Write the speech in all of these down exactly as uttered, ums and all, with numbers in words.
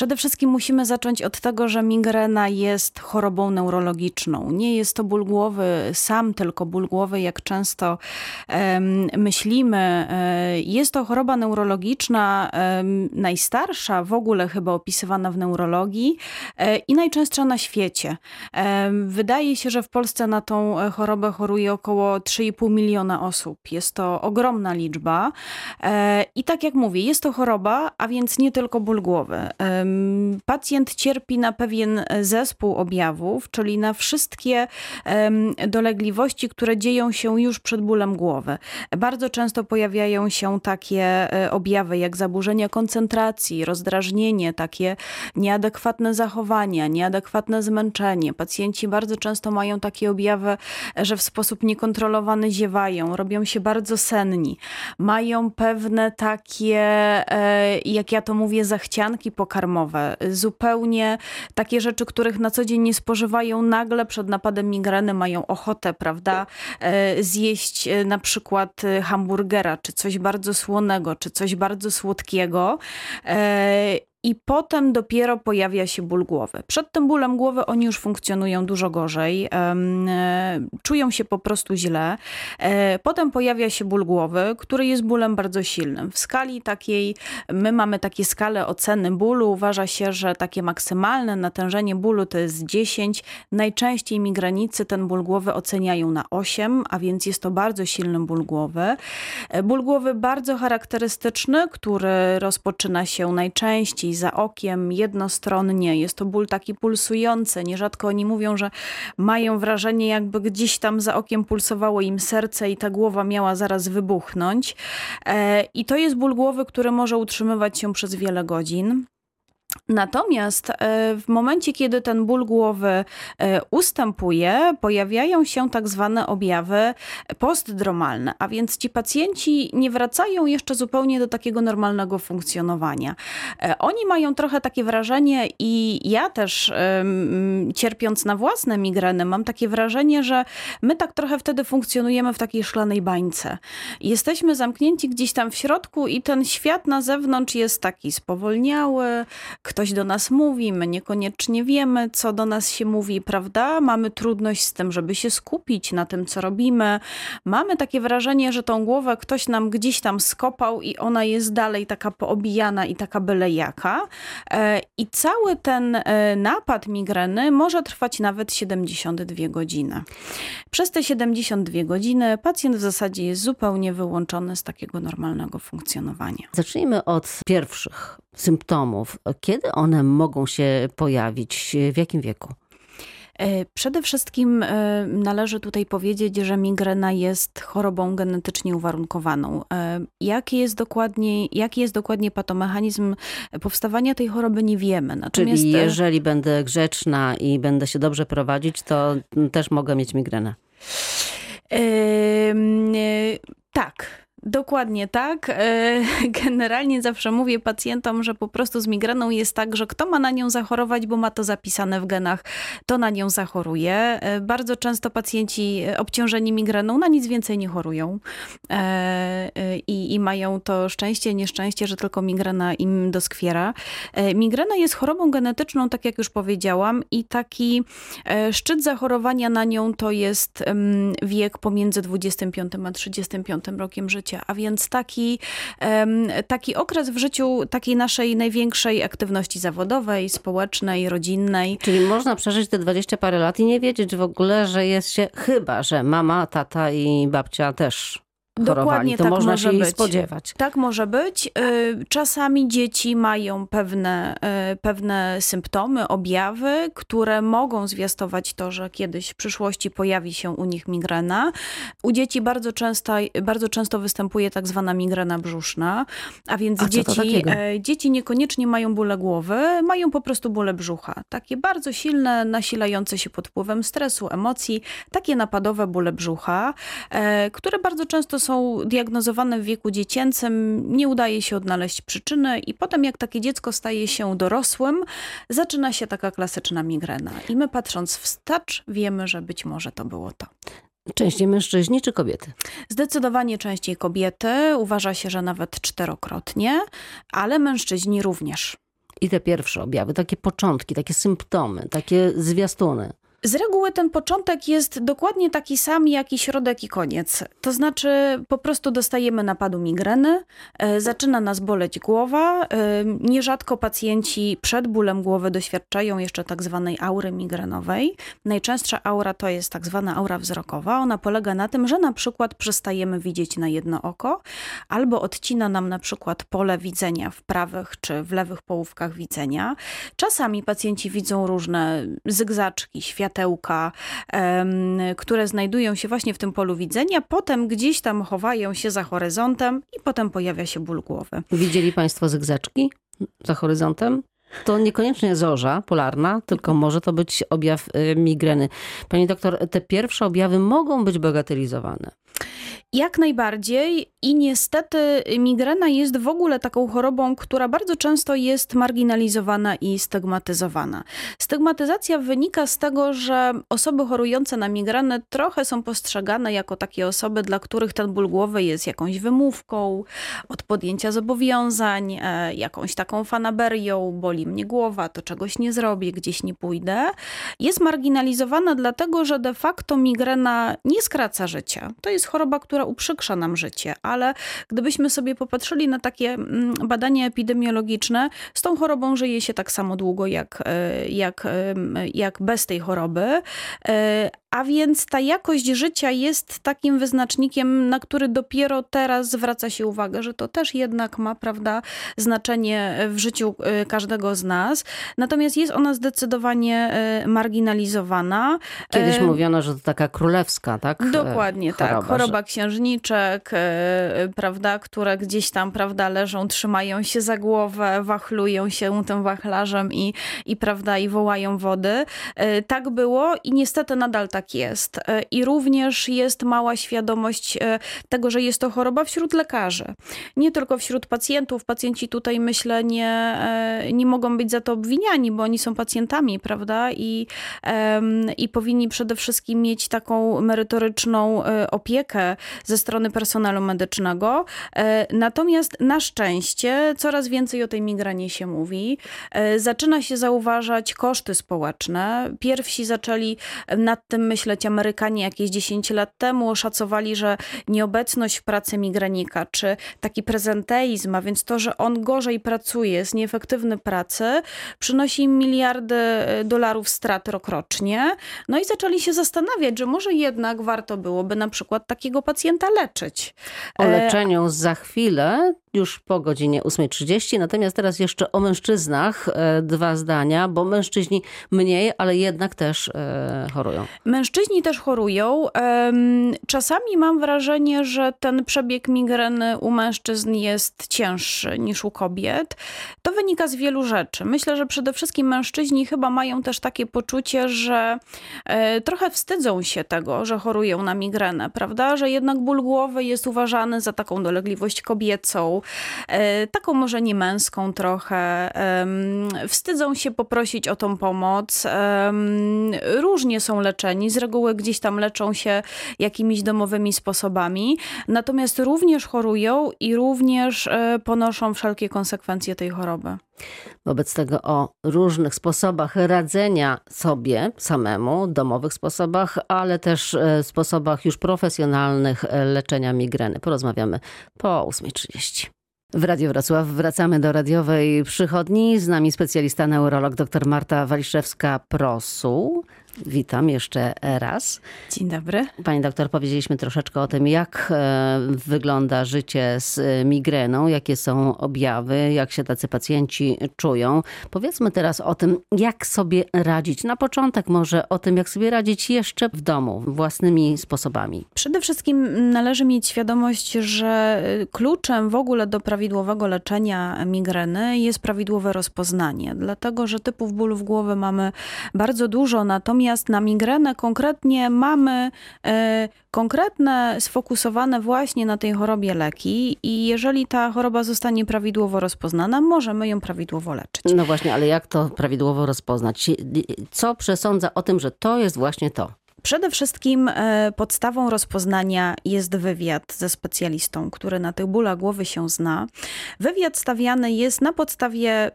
Przede wszystkim musimy zacząć od tego, że migrena jest chorobą neurologiczną. Nie jest to ból głowy sam, tylko ból głowy, jak często um, myślimy. Jest to choroba neurologiczna, um, najstarsza w ogóle chyba opisywana w neurologii um, i najczęstsza na świecie. Um, wydaje się, że w Polsce na tą chorobę choruje około trzy i pół miliona osób. Jest to ogromna liczba. Um, I tak jak mówię, jest to choroba, a więc nie tylko ból głowy. Pacjent cierpi na pewien zespół objawów, czyli na wszystkie dolegliwości, które dzieją się już przed bólem głowy. Bardzo często pojawiają się takie objawy jak zaburzenia koncentracji, rozdrażnienie, takie nieadekwatne zachowania, nieadekwatne zmęczenie. Pacjenci bardzo często mają takie objawy, że w sposób niekontrolowany ziewają, robią się bardzo senni, mają pewne takie, jak ja to mówię, zachcianki pokarmowe, zupełnie takie rzeczy, których na co dzień nie spożywają, nagle przed napadem migreny mają ochotę, prawda, zjeść na przykład hamburgera, czy coś bardzo słonego, czy coś bardzo słodkiego. I potem dopiero pojawia się ból głowy. Przed tym bólem głowy oni już funkcjonują dużo gorzej, czują się po prostu źle. Potem pojawia się ból głowy, który jest bólem bardzo silnym. W skali takiej, my mamy takie skale oceny bólu, uważa się, że takie maksymalne natężenie bólu to jest dziesięć. Najczęściej migrenicy ten ból głowy oceniają na osiem, a więc jest to bardzo silny ból głowy. Ból głowy bardzo charakterystyczny, który rozpoczyna się najczęściej za okiem, jednostronnie. Jest to ból taki pulsujący. Nierzadko oni mówią, że mają wrażenie, jakby gdzieś tam za okiem pulsowało im serce i ta głowa miała zaraz wybuchnąć. I to jest ból głowy, który może utrzymywać się przez wiele godzin. Natomiast w momencie, kiedy ten ból głowy ustępuje, pojawiają się tak zwane objawy postdromalne, a więc ci pacjenci nie wracają jeszcze zupełnie do takiego normalnego funkcjonowania. Oni mają trochę takie wrażenie i ja też cierpiąc na własne migreny mam takie wrażenie, że my tak trochę wtedy funkcjonujemy w takiej szklanej bańce. Jesteśmy zamknięci gdzieś tam w środku i ten świat na zewnątrz jest taki spowolniały, ktoś do nas mówi, my niekoniecznie wiemy, co do nas się mówi, prawda? Mamy trudność z tym, żeby się skupić na tym, co robimy. Mamy takie wrażenie, że tą głowę ktoś nam gdzieś tam skopał i ona jest dalej taka poobijana i taka byle jaka. I cały ten napad migreny może trwać nawet siedemdziesiąt dwie godziny. Przez te siedemdziesiąt dwie godziny pacjent w zasadzie jest zupełnie wyłączony z takiego normalnego funkcjonowania. Zacznijmy od pierwszych symptomów. Kiedy one mogą się pojawić? W jakim wieku? Przede wszystkim należy tutaj powiedzieć, że migrena jest chorobą genetycznie uwarunkowaną. Jaki jest dokładnie, jaki jest dokładnie patomechanizm powstawania tej choroby, nie wiemy. Natomiast... Czyli jeżeli będę grzeczna i będę się dobrze prowadzić, to też mogę mieć migrenę? Yy, yy, tak. Dokładnie tak. Generalnie zawsze mówię pacjentom, że po prostu z migreną jest tak, że kto ma na nią zachorować, bo ma to zapisane w genach, to na nią zachoruje. Bardzo często pacjenci obciążeni migreną na nic więcej nie chorują i, i mają to szczęście, nieszczęście, że tylko migrena im doskwiera. Migrena jest chorobą genetyczną, tak jak już powiedziałam, i taki szczyt zachorowania na nią to jest wiek pomiędzy dwudziestym piątym a trzydziestym piątym rokiem życia. A więc taki, taki okres w życiu takiej naszej największej aktywności zawodowej, społecznej, rodzinnej. Czyli można przeżyć te dwadzieścia parę lat i nie wiedzieć w ogóle, że jest się, chyba że mama, tata i babcia też chorowali. Dokładnie to tak można może się być. Spodziewać. Tak może być. Czasami dzieci mają pewne, pewne symptomy, objawy, które mogą zwiastować to, że kiedyś w przyszłości pojawi się u nich migrena. U dzieci bardzo często, bardzo często występuje tak zwana migrena brzuszna, a więc a dzieci, dzieci niekoniecznie mają bóle głowy, mają po prostu bóle brzucha. Takie bardzo silne, nasilające się pod wpływem stresu, emocji, takie napadowe bóle brzucha, które bardzo często są są diagnozowane w wieku dziecięcym, nie udaje się odnaleźć przyczyny i potem jak takie dziecko staje się dorosłym, zaczyna się taka klasyczna migrena. I my patrząc wstecz wiemy, że być może to było to. Częściej mężczyźni czy kobiety? Zdecydowanie częściej kobiety. Uważa się, że nawet czterokrotnie, ale mężczyźni również. I te pierwsze objawy, takie początki, takie symptomy, takie zwiastuny. Z reguły ten początek jest dokładnie taki sam, jak i środek i koniec. To znaczy po prostu dostajemy napadu migreny, zaczyna nas boleć głowa. Nierzadko pacjenci przed bólem głowy doświadczają jeszcze tak zwanej aury migrenowej. Najczęstsza aura to jest tak zwana aura wzrokowa. Ona polega na tym, że na przykład przestajemy widzieć na jedno oko albo odcina nam na przykład pole widzenia w prawych czy w lewych połówkach widzenia. Czasami pacjenci widzą różne zygzaczki, światła, światełka, które znajdują się właśnie w tym polu widzenia, potem gdzieś tam chowają się za horyzontem i potem pojawia się ból głowy. Widzieli Państwo zygzaczki za horyzontem? To niekoniecznie zorza polarna, tylko może to być objaw migreny. Pani doktor, te pierwsze objawy mogą być bagatelizowane. Jak najbardziej i niestety migrena jest w ogóle taką chorobą, która bardzo często jest marginalizowana i stygmatyzowana. Stygmatyzacja wynika z tego, że osoby chorujące na migrenę trochę są postrzegane jako takie osoby, dla których ten ból głowy jest jakąś wymówką, od podjęcia zobowiązań, jakąś taką fanaberią, boli mnie głowa, to czegoś nie zrobię, gdzieś nie pójdę. Jest marginalizowana dlatego, że de facto migrena nie skraca życia. To jest choroba, która uprzykrza nam życie, ale gdybyśmy sobie popatrzyli na takie badania epidemiologiczne, z tą chorobą żyje się tak samo długo jak, jak, jak bez tej choroby, a więc ta jakość życia jest takim wyznacznikiem, na który dopiero teraz zwraca się uwagę, że to też jednak ma, prawda, znaczenie w życiu każdego z nas. Natomiast jest ona zdecydowanie marginalizowana. Kiedyś mówiono, że to taka królewska, tak? Dokładnie choroba, tak. Choroba że... księżniczek, prawda, które gdzieś tam, prawda, leżą, trzymają się za głowę, wachlują się tym wachlarzem i, i prawda, i wołają wody. Tak było i niestety nadal tak jest. I również jest mała świadomość tego, że jest to choroba wśród lekarzy. Nie tylko wśród pacjentów. Pacjenci tutaj, myślę, nie, nie mogą być za to obwiniani, bo oni są pacjentami, prawda? I, i powinni przede wszystkim mieć taką merytoryczną opiekę ze strony personelu medycznego. Natomiast na szczęście coraz więcej o tej migrenie się mówi. Zaczyna się zauważać koszty społeczne. Pierwsi zaczęli nad tym myśleć Amerykanie jakieś dziesięć lat temu, oszacowali, że nieobecność w pracy migranika, czy taki prezenteizm, a więc to, że on gorzej pracuje, jest nieefektywny pracy, przynosi im miliardy dolarów strat rokrocznie. No i zaczęli się zastanawiać, że może jednak warto byłoby na przykład takiego pacjenta leczyć. O leczeniu za chwilę, już po godzinie ósma trzydzieści. Natomiast teraz jeszcze o mężczyznach dwa zdania, bo mężczyźni mniej, ale jednak też chorują. Mężczyźni też chorują. Czasami mam wrażenie, że ten przebieg migreny u mężczyzn jest cięższy niż u kobiet. To wynika z wielu rzeczy. Myślę, że przede wszystkim mężczyźni chyba mają też takie poczucie, że trochę wstydzą się tego, że chorują na migrenę, prawda? Że jednak ból głowy jest uważany za taką dolegliwość kobiecą, taką może nie męską trochę. Wstydzą się poprosić o tą pomoc. Różnie są leczeni. Z reguły gdzieś tam leczą się jakimiś domowymi sposobami. Natomiast również chorują i również ponoszą wszelkie konsekwencje tej choroby. Wobec tego o różnych sposobach radzenia sobie samemu, domowych sposobach, ale też sposobach już profesjonalnych leczenia migreny porozmawiamy po ósma trzydzieści. W Radiu Wrocław wracamy do radiowej przychodni. Z nami specjalista neurolog dr Marta Waliszewska-Prosół. Witam jeszcze raz. Dzień dobry. Pani doktor, powiedzieliśmy troszeczkę o tym, jak wygląda życie z migreną, jakie są objawy, jak się tacy pacjenci czują. Powiedzmy teraz o tym, jak sobie radzić. Na początek może o tym, jak sobie radzić jeszcze w domu, własnymi sposobami. Przede wszystkim należy mieć świadomość, że kluczem w ogóle do prawidłowego leczenia migreny jest prawidłowe rozpoznanie. Dlatego, że typów bólów głowy mamy bardzo dużo, natomiast Natomiast na migrenę konkretnie mamy y, konkretne, sfokusowane właśnie na tej chorobie leki i jeżeli ta choroba zostanie prawidłowo rozpoznana, możemy ją prawidłowo leczyć. No właśnie, ale jak to prawidłowo rozpoznać? Co przesądza o tym, że to jest właśnie to? Przede wszystkim podstawą rozpoznania jest wywiad ze specjalistą, który na tych bólach głowy się zna. Wywiad stawiany jest na podstawie,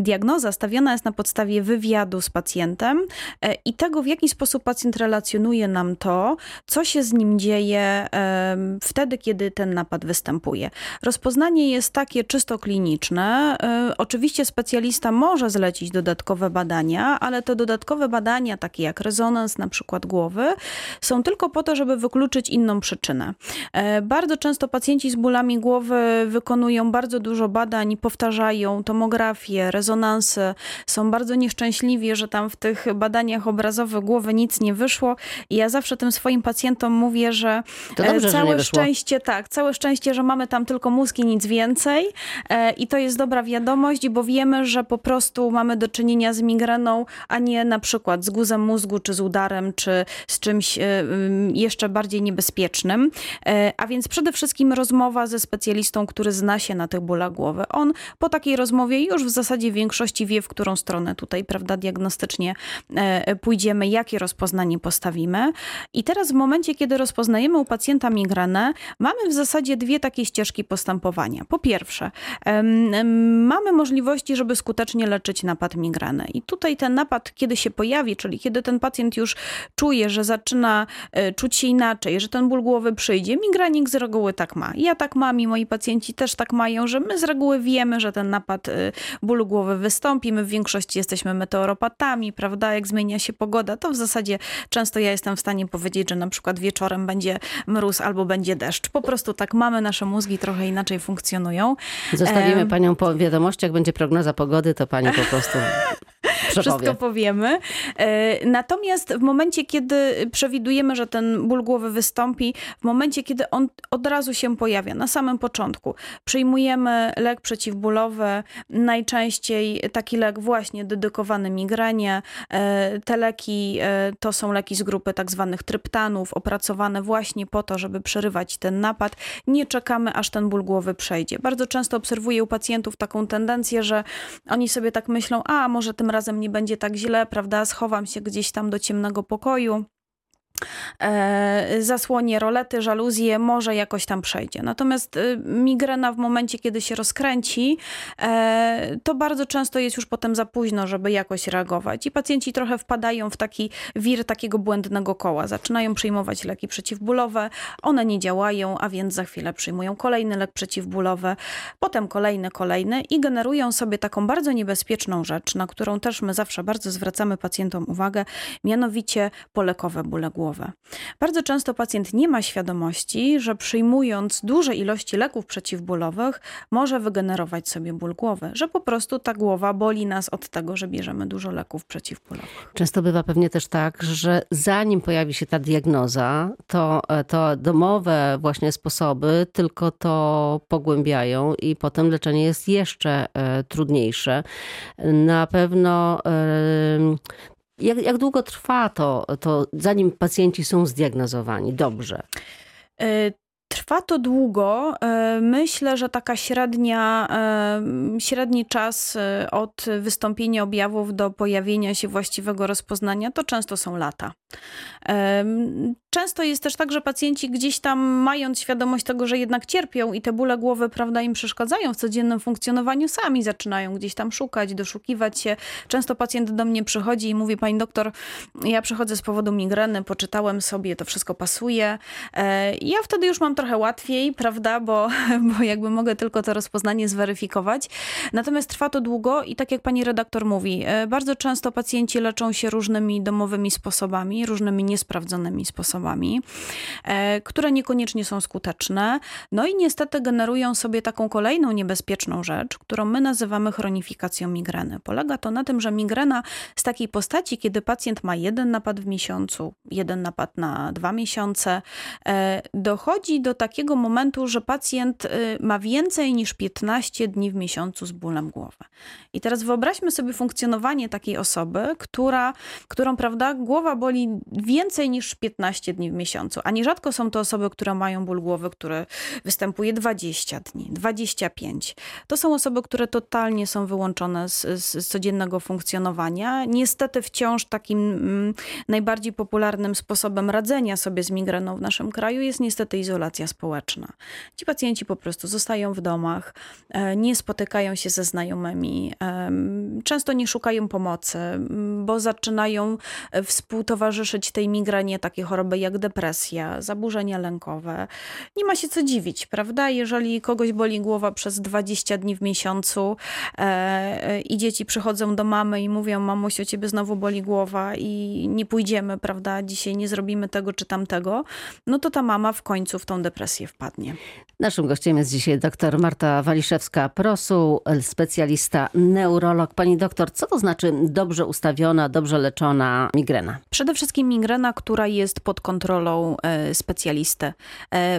diagnoza stawiana jest na podstawie wywiadu z pacjentem i tego, w jaki sposób pacjent relacjonuje nam to, co się z nim dzieje wtedy, kiedy ten napad występuje. Rozpoznanie jest takie czysto kliniczne. Oczywiście specjalista może zlecić dodatkowe badania, ale te dodatkowe badania, takie jak rezonans na przykład głowy, są tylko po to, żeby wykluczyć inną przyczynę. Bardzo często pacjenci z bólami głowy wykonują bardzo dużo badań, powtarzają tomografię, rezonansy. Są bardzo nieszczęśliwi, że tam w tych badaniach obrazowych głowy nic nie wyszło. I ja zawsze tym swoim pacjentom mówię, że to dobrze, całe że szczęście, tak, całe szczęście, że mamy tam tylko mózg i nic więcej. I to jest dobra wiadomość, bo wiemy, że po prostu mamy do czynienia z migreną, a nie na przykład z guzem mózgu, czy z udarem, czy z czymś jeszcze bardziej niebezpiecznym. A więc przede wszystkim rozmowa ze specjalistą, który zna się na tych bólach głowy. On po takiej rozmowie już w zasadzie w większości wie, w którą stronę tutaj, prawda, diagnostycznie pójdziemy, jakie rozpoznanie postawimy. I teraz w momencie, kiedy rozpoznajemy u pacjenta migrenę, mamy w zasadzie dwie takie ścieżki postępowania. Po pierwsze, mamy możliwości, żeby skutecznie leczyć napad migreny. I tutaj ten napad, kiedy się pojawi, czyli kiedy ten pacjent już czuje, że zaczyna czuć się inaczej, że ten ból głowy przyjdzie, migranik z reguły tak ma. Ja tak mam i moi pacjenci też tak mają, że my z reguły wiemy, że ten napad bólu głowy wystąpi. My w większości jesteśmy meteoropatami, prawda? Jak zmienia się pogoda, to w zasadzie często ja jestem w stanie powiedzieć, że na przykład wieczorem będzie mróz albo będzie deszcz. Po prostu tak mamy, nasze mózgi trochę inaczej funkcjonują. Zostawimy Panią po wiadomościach, będzie prognoza pogody, to Pani po prostu... Wszystko powiemy. Natomiast w momencie, kiedy przewidujemy, że ten ból głowy wystąpi, w momencie, kiedy on od razu się pojawia, na samym początku, przyjmujemy lek przeciwbólowy, najczęściej taki lek właśnie dedykowany migrenie. Te leki to są leki z grupy tak zwanych tryptanów, opracowane właśnie po to, żeby przerywać ten napad. Nie czekamy, aż ten ból głowy przejdzie. Bardzo często obserwuję u pacjentów taką tendencję, że oni sobie tak myślą, a może tym razem nie będzie tak źle, prawda, schowam się gdzieś tam do ciemnego pokoju, zasłonię rolety, żaluzje, może jakoś tam przejdzie. Natomiast migrena w momencie, kiedy się rozkręci, to bardzo często jest już potem za późno, żeby jakoś reagować. I pacjenci trochę wpadają w taki wir takiego błędnego koła. Zaczynają przyjmować leki przeciwbólowe, one nie działają, a więc za chwilę przyjmują kolejny lek przeciwbólowy, potem kolejny, kolejny i generują sobie taką bardzo niebezpieczną rzecz, na którą też my zawsze bardzo zwracamy pacjentom uwagę, mianowicie polekowe bóle głowy. Bardzo często pacjent nie ma świadomości, że przyjmując duże ilości leków przeciwbólowych może wygenerować sobie ból głowy, że po prostu ta głowa boli nas od tego, że bierzemy dużo leków przeciwbólowych. Często bywa pewnie też tak, że zanim pojawi się ta diagnoza, to, to domowe właśnie sposoby tylko to pogłębiają i potem leczenie jest jeszcze trudniejsze. Na pewno... Yy, Jak, jak długo trwa to, to, zanim pacjenci są zdiagnozowani? Dobrze. Y- Trwa to długo. Myślę, że taka średnia, średni czas od wystąpienia objawów do pojawienia się właściwego rozpoznania to często są lata. Często jest też tak, że pacjenci gdzieś tam, mając świadomość tego, że jednak cierpią i te bóle głowy, prawda, im przeszkadzają w codziennym funkcjonowaniu, sami zaczynają gdzieś tam szukać, doszukiwać się. Często pacjent do mnie przychodzi i mówi: pani doktor, ja przychodzę z powodu migreny, poczytałem sobie, to wszystko pasuje. Ja wtedy już mam trochę łatwiej, prawda, bo, bo jakby mogę tylko to rozpoznanie zweryfikować. Natomiast trwa to długo i tak jak pani redaktor mówi, bardzo często pacjenci leczą się różnymi domowymi sposobami, różnymi niesprawdzonymi sposobami, które niekoniecznie są skuteczne. No i niestety generują sobie taką kolejną niebezpieczną rzecz, którą my nazywamy chronifikacją migreny. Polega to na tym, że migrena z takiej postaci, kiedy pacjent ma jeden napad w miesiącu, jeden napad na dwa miesiące, dochodzi do takiego momentu, że pacjent ma więcej niż piętnaście dni w miesiącu z bólem głowy. I teraz wyobraźmy sobie funkcjonowanie takiej osoby, która, którą, prawda, głowa boli więcej niż piętnaście dni w miesiącu, a nierzadko są to osoby, które mają ból głowy, który występuje dwadzieścia dni, dwadzieścia pięć. To są osoby, które totalnie są wyłączone z, z codziennego funkcjonowania. Niestety wciąż takim mm, najbardziej popularnym sposobem radzenia sobie z migreną w naszym kraju jest niestety izolacja społeczna. Ci pacjenci po prostu zostają w domach, nie spotykają się ze znajomymi, często nie szukają pomocy, bo zaczynają współtowarzyszyć tej migrenie takie choroby jak depresja, zaburzenia lękowe. Nie ma się co dziwić, prawda? Jeżeli kogoś boli głowa przez dwadzieścia dni w miesiącu i dzieci przychodzą do mamy i mówią: mamusiu, ciebie znowu boli głowa i nie pójdziemy, prawda? Dzisiaj nie zrobimy tego czy tamtego. No to ta mama w końcu w tą depresję wpadnie. Naszym gościem jest dzisiaj doktor Marta Waliszewska-Prosół, specjalista neurolog. Pani doktor, co to znaczy dobrze ustawiona, dobrze leczona migrena? Przede wszystkim migrena, która jest pod kontrolą specjalisty.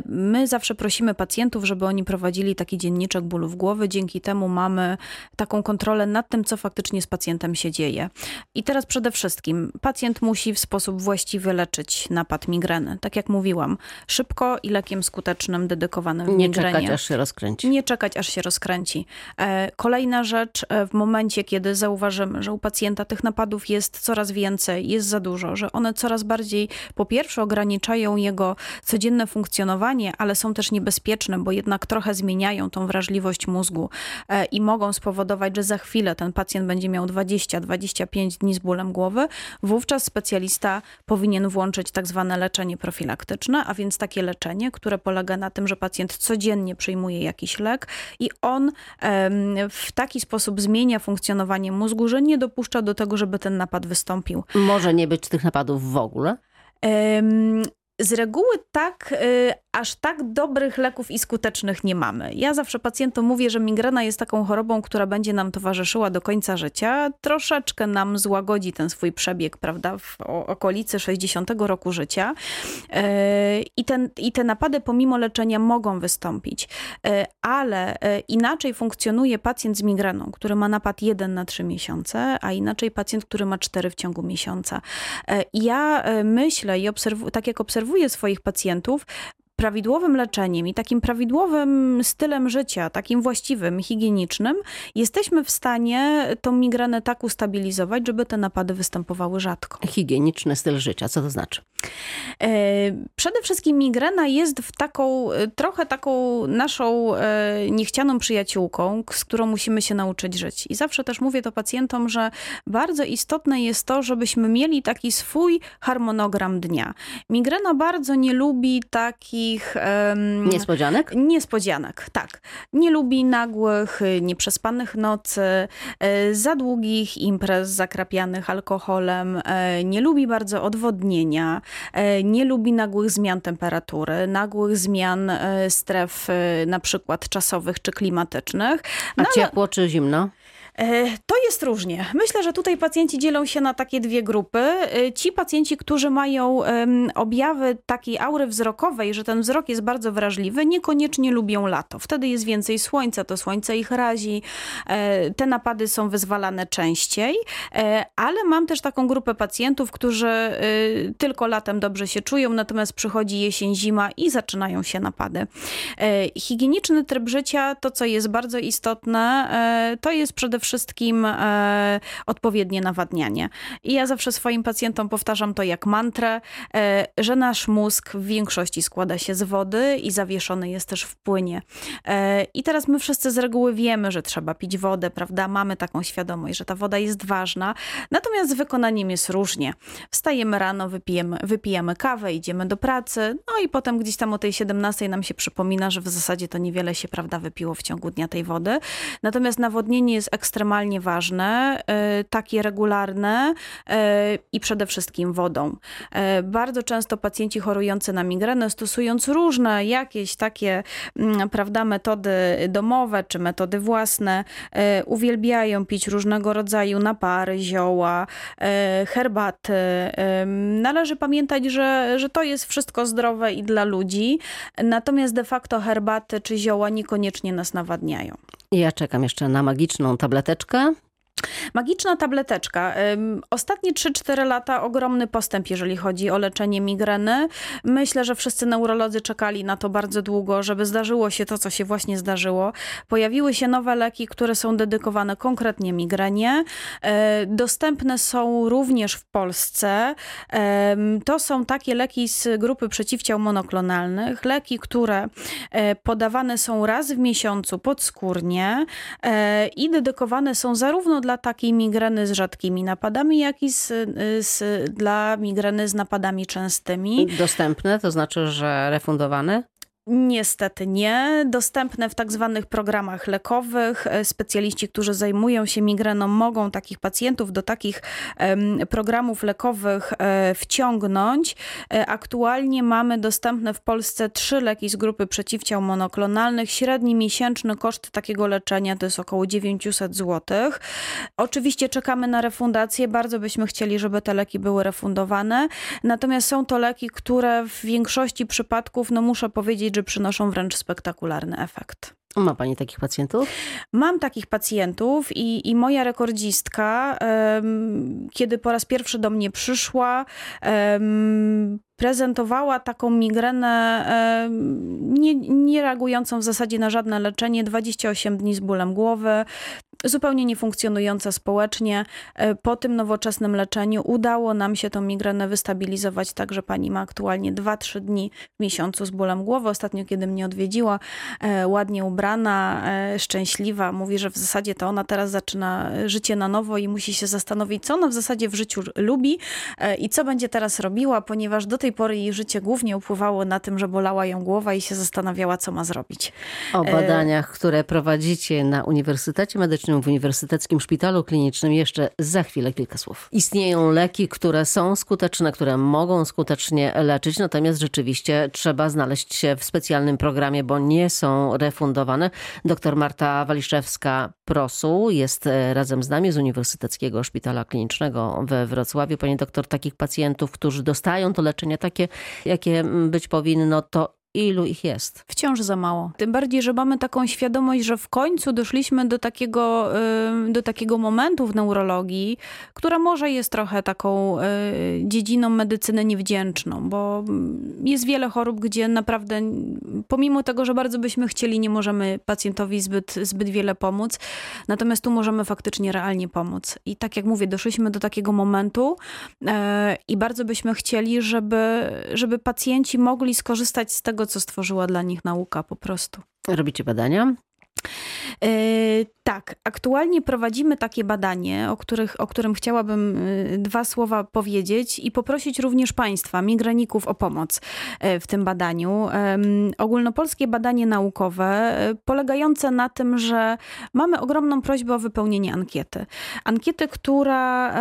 My zawsze prosimy pacjentów, żeby oni prowadzili taki dzienniczek bólów głowy. Dzięki temu mamy taką kontrolę nad tym, co faktycznie z pacjentem się dzieje. I teraz przede wszystkim pacjent musi w sposób właściwy leczyć napad migreny. Tak jak mówiłam, szybko i lekiem skutecznym dedykowanym w migrenie. Nie czekać, aż się rozkręci. Nie czekać, aż się rozkręci. Kolejna rzecz, w momencie, kiedy zauważymy, że u pacjenta tych napadów jest coraz więcej, jest za dużo, że one coraz bardziej, po pierwsze, ograniczają jego codzienne funkcjonowanie, ale są też niebezpieczne, bo jednak trochę zmieniają tą wrażliwość mózgu i mogą spowodować, że za chwilę ten pacjent będzie miał dwadzieścia do dwudziestu pięciu dni z bólem głowy. Wówczas specjalista powinien włączyć tak zwane leczenie profilaktyczne, a więc takie leczenie, które polega na tym, że pacjent codziennie przyjmuje jakiś lek i on w taki sposób zmienia funkcjonowanie mózgu, że nie dopuszcza do tego, żeby ten napad wystąpił. Może nie być tych napadów w ogóle? Um... Z reguły tak, y, aż tak dobrych leków i skutecznych nie mamy. Ja zawsze pacjentom mówię, że migrena jest taką chorobą, która będzie nam towarzyszyła do końca życia. Troszeczkę nam złagodzi ten swój przebieg, prawda, w okolicy sześćdziesiątego roku życia. Y, i, ten, I te napady pomimo leczenia mogą wystąpić. Y, ale y, inaczej funkcjonuje pacjent z migreną, który ma napad jeden na trzy miesiące, a inaczej pacjent, który ma cztery w ciągu miesiąca. Y, ja y, myślę i obserwuję, tak jak obserwuję, swoich pacjentów, prawidłowym leczeniem i takim prawidłowym stylem życia, takim właściwym, higienicznym, jesteśmy w stanie tą migrenę tak ustabilizować, żeby te napady występowały rzadko. Higieniczny styl życia, co to znaczy? Przede wszystkim migrena jest w taką, trochę taką naszą niechcianą przyjaciółką, z którą musimy się nauczyć żyć. I zawsze też mówię to pacjentom, że bardzo istotne jest to, żebyśmy mieli taki swój harmonogram dnia. Migrena bardzo nie lubi taki Ich, um, niespodzianek? Niespodzianek, tak. Nie lubi nagłych, nieprzespanych nocy, za długich imprez zakrapianych alkoholem, nie lubi bardzo odwodnienia, nie lubi nagłych zmian temperatury, nagłych zmian stref na przykład czasowych czy klimatycznych. No, a ciepło czy zimno? To jest różnie. Myślę, że tutaj pacjenci dzielą się na takie dwie grupy. Ci pacjenci, którzy mają objawy takiej aury wzrokowej, że ten wzrok jest bardzo wrażliwy, niekoniecznie lubią lato. Wtedy jest więcej słońca, to słońce ich razi. Te napady są wyzwalane częściej, ale mam też taką grupę pacjentów, którzy tylko latem dobrze się czują, natomiast przychodzi jesień, zima i zaczynają się napady. Higieniczny tryb życia, to co jest bardzo istotne, to jest przede wszystkim wszystkim e, odpowiednie nawadnianie. I ja zawsze swoim pacjentom powtarzam to jak mantrę, e, że nasz mózg w większości składa się z wody i zawieszony jest też w płynie. E, I teraz my wszyscy z reguły wiemy, że trzeba pić wodę, prawda? Mamy taką świadomość, że ta woda jest ważna. Natomiast z wykonaniem jest różnie. Wstajemy rano, wypijemy, wypijamy kawę, idziemy do pracy, no i potem gdzieś tam o tej siedemnastej nam się przypomina, że w zasadzie to niewiele się, prawda, wypiło w ciągu dnia tej wody. Natomiast nawodnienie jest ekstremalne, ekstremalnie ważne, takie regularne i przede wszystkim wodą. Bardzo często pacjenci chorujący na migrenę, stosując różne jakieś takie, prawda, metody domowe czy metody własne, uwielbiają pić różnego rodzaju napary, zioła, herbaty. Należy pamiętać, że, że to jest wszystko zdrowe i dla ludzi, natomiast de facto herbaty czy zioła niekoniecznie nas nawadniają. Ja czekam jeszcze na magiczną tableteczkę. Magiczna tableteczka. Ostatnie trzy cztery lata ogromny postęp, jeżeli chodzi o leczenie migreny. Myślę, że wszyscy neurolodzy czekali na to bardzo długo, żeby zdarzyło się to, co się właśnie zdarzyło. Pojawiły się nowe leki, które są dedykowane konkretnie migrenie. Dostępne są również w Polsce. To są takie leki z grupy przeciwciał monoklonalnych. Leki, które podawane są raz w miesiącu podskórnie i dedykowane są zarówno dla takiej migreny z rzadkimi napadami, jak i z, z, dla migreny z napadami częstymi. Dostępne, to znaczy, że refundowane? Niestety nie. Dostępne w tak zwanych programach lekowych. Specjaliści, którzy zajmują się migreną, mogą takich pacjentów do takich programów lekowych wciągnąć. Aktualnie mamy dostępne w Polsce trzy leki z grupy przeciwciał monoklonalnych. Średni miesięczny koszt takiego leczenia to jest około dziewięćset złotych. Oczywiście czekamy na refundację. Bardzo byśmy chcieli, żeby te leki były refundowane. Natomiast są to leki, które w większości przypadków, no muszę powiedzieć, że przynoszą wręcz spektakularny efekt. Ma pani takich pacjentów? Mam takich pacjentów i, i moja rekordzistka, um, kiedy po raz pierwszy do mnie przyszła, um, prezentowała taką migrenę um, nie, nie reagującą w zasadzie na żadne leczenie, dwadzieścia osiem dni z bólem głowy, zupełnie niefunkcjonująca społecznie. Po tym nowoczesnym leczeniu udało nam się tą migrenę wystabilizować, także pani ma aktualnie dwa trzy dni w miesiącu z bólem głowy. Ostatnio, kiedy mnie odwiedziła, ładnie ubrana, szczęśliwa, mówi, że w zasadzie to ona teraz zaczyna życie na nowo i musi się zastanowić, co ona w zasadzie w życiu lubi i co będzie teraz robiła, ponieważ do tej pory jej życie głównie upływało na tym, że bolała ją głowa i się zastanawiała, co ma zrobić. O badaniach, które prowadzicie na Uniwersytecie Medycznym, w Uniwersyteckim Szpitalu Klinicznym. Jeszcze za chwilę kilka słów. Istnieją leki, które są skuteczne, które mogą skutecznie leczyć, natomiast rzeczywiście trzeba znaleźć się w specjalnym programie, bo nie są refundowane. Doktor Marta Waliszewska-Prosół jest razem z nami z Uniwersyteckiego Szpitala Klinicznego we Wrocławiu. Pani doktor, takich pacjentów, którzy dostają to leczenie takie, jakie być powinno, to ilu ich jest? Wciąż za mało. Tym bardziej, że mamy taką świadomość, że w końcu doszliśmy do takiego, do takiego momentu w neurologii, która może jest trochę taką dziedziną medycyny niewdzięczną, bo jest wiele chorób, gdzie naprawdę pomimo tego, że bardzo byśmy chcieli, nie możemy pacjentowi zbyt, zbyt wiele pomóc. Natomiast tu możemy faktycznie realnie pomóc. I tak jak mówię, doszliśmy do takiego momentu i bardzo byśmy chcieli, żeby, żeby pacjenci mogli skorzystać z tego, co stworzyła dla nich nauka po prostu. Robicie badania? Yy, tak, aktualnie prowadzimy takie badanie, o, których, o którym chciałabym dwa słowa powiedzieć i poprosić również Państwa, migreników, o pomoc w tym badaniu. Yy, ogólnopolskie badanie naukowe polegające na tym, że mamy ogromną prośbę o wypełnienie ankiety. Ankiety, która,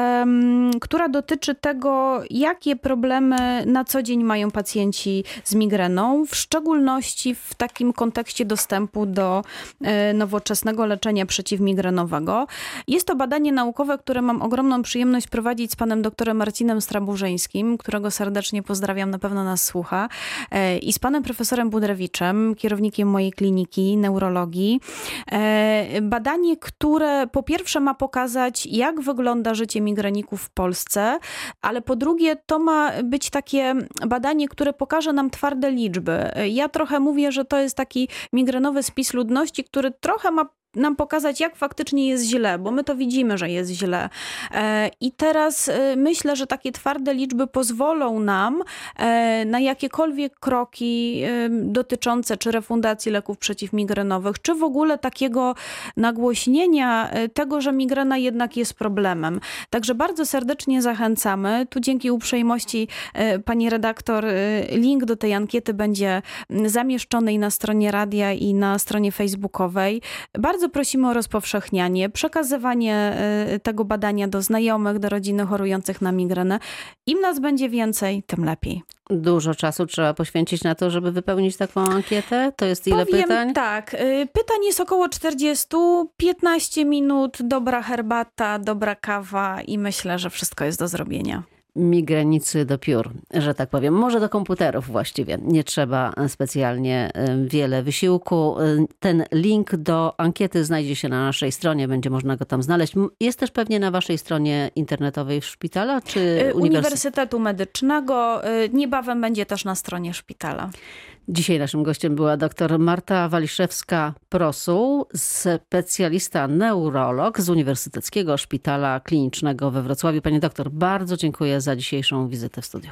yy, która dotyczy tego, jakie problemy na co dzień mają pacjenci z migreną, w szczególności w takim kontekście dostępu do nowoczesnego leczenia przeciwmigrenowego. Jest to badanie naukowe, które mam ogromną przyjemność prowadzić z panem doktorem Marcinem Straburzyńskim, którego serdecznie pozdrawiam, na pewno nas słucha, i z panem profesorem Budrewiczem, kierownikiem mojej kliniki neurologii. Badanie, które po pierwsze ma pokazać, jak wygląda życie migreników w Polsce, ale po drugie to ma być takie badanie, które pokaże nam twarde liczby. Ja trochę mówię, że to jest taki migrenowy spis ludności, który trochę ma nam pokazać, jak faktycznie jest źle, bo my to widzimy, że jest źle. I teraz myślę, że takie twarde liczby pozwolą nam na jakiekolwiek kroki dotyczące czy refundacji leków przeciwmigrenowych, czy w ogóle takiego nagłośnienia tego, że migrena jednak jest problemem. Także bardzo serdecznie zachęcamy. Tu dzięki uprzejmości pani redaktor link do tej ankiety będzie zamieszczony i na stronie radia, i na stronie facebookowej. Bardzo prosimy o rozpowszechnianie, przekazywanie tego badania do znajomych, do rodziny chorujących na migrenę. Im nas będzie więcej, tym lepiej. Dużo czasu trzeba poświęcić na to, żeby wypełnić taką ankietę? To jest ile Powiem, pytań? Tak. Pytań jest około czterdzieści. piętnaście minut, dobra herbata, dobra kawa i myślę, że wszystko jest do zrobienia. migrenicy do piór, że tak powiem. Może do komputerów właściwie. Nie trzeba specjalnie wiele wysiłku. Ten link do ankiety znajdzie się na naszej stronie. Będzie można go tam znaleźć. Jest też pewnie na waszej stronie internetowej szpitala czy uniwersytetu? Uniwersytetu Medycznego. Niebawem będzie też na stronie szpitala. Dzisiaj naszym gościem była doktor Marta Waliszewska-Prosół, specjalista neurolog z Uniwersyteckiego Szpitala Klinicznego we Wrocławiu. Pani doktor, bardzo dziękuję za dzisiejszą wizytę w studiu.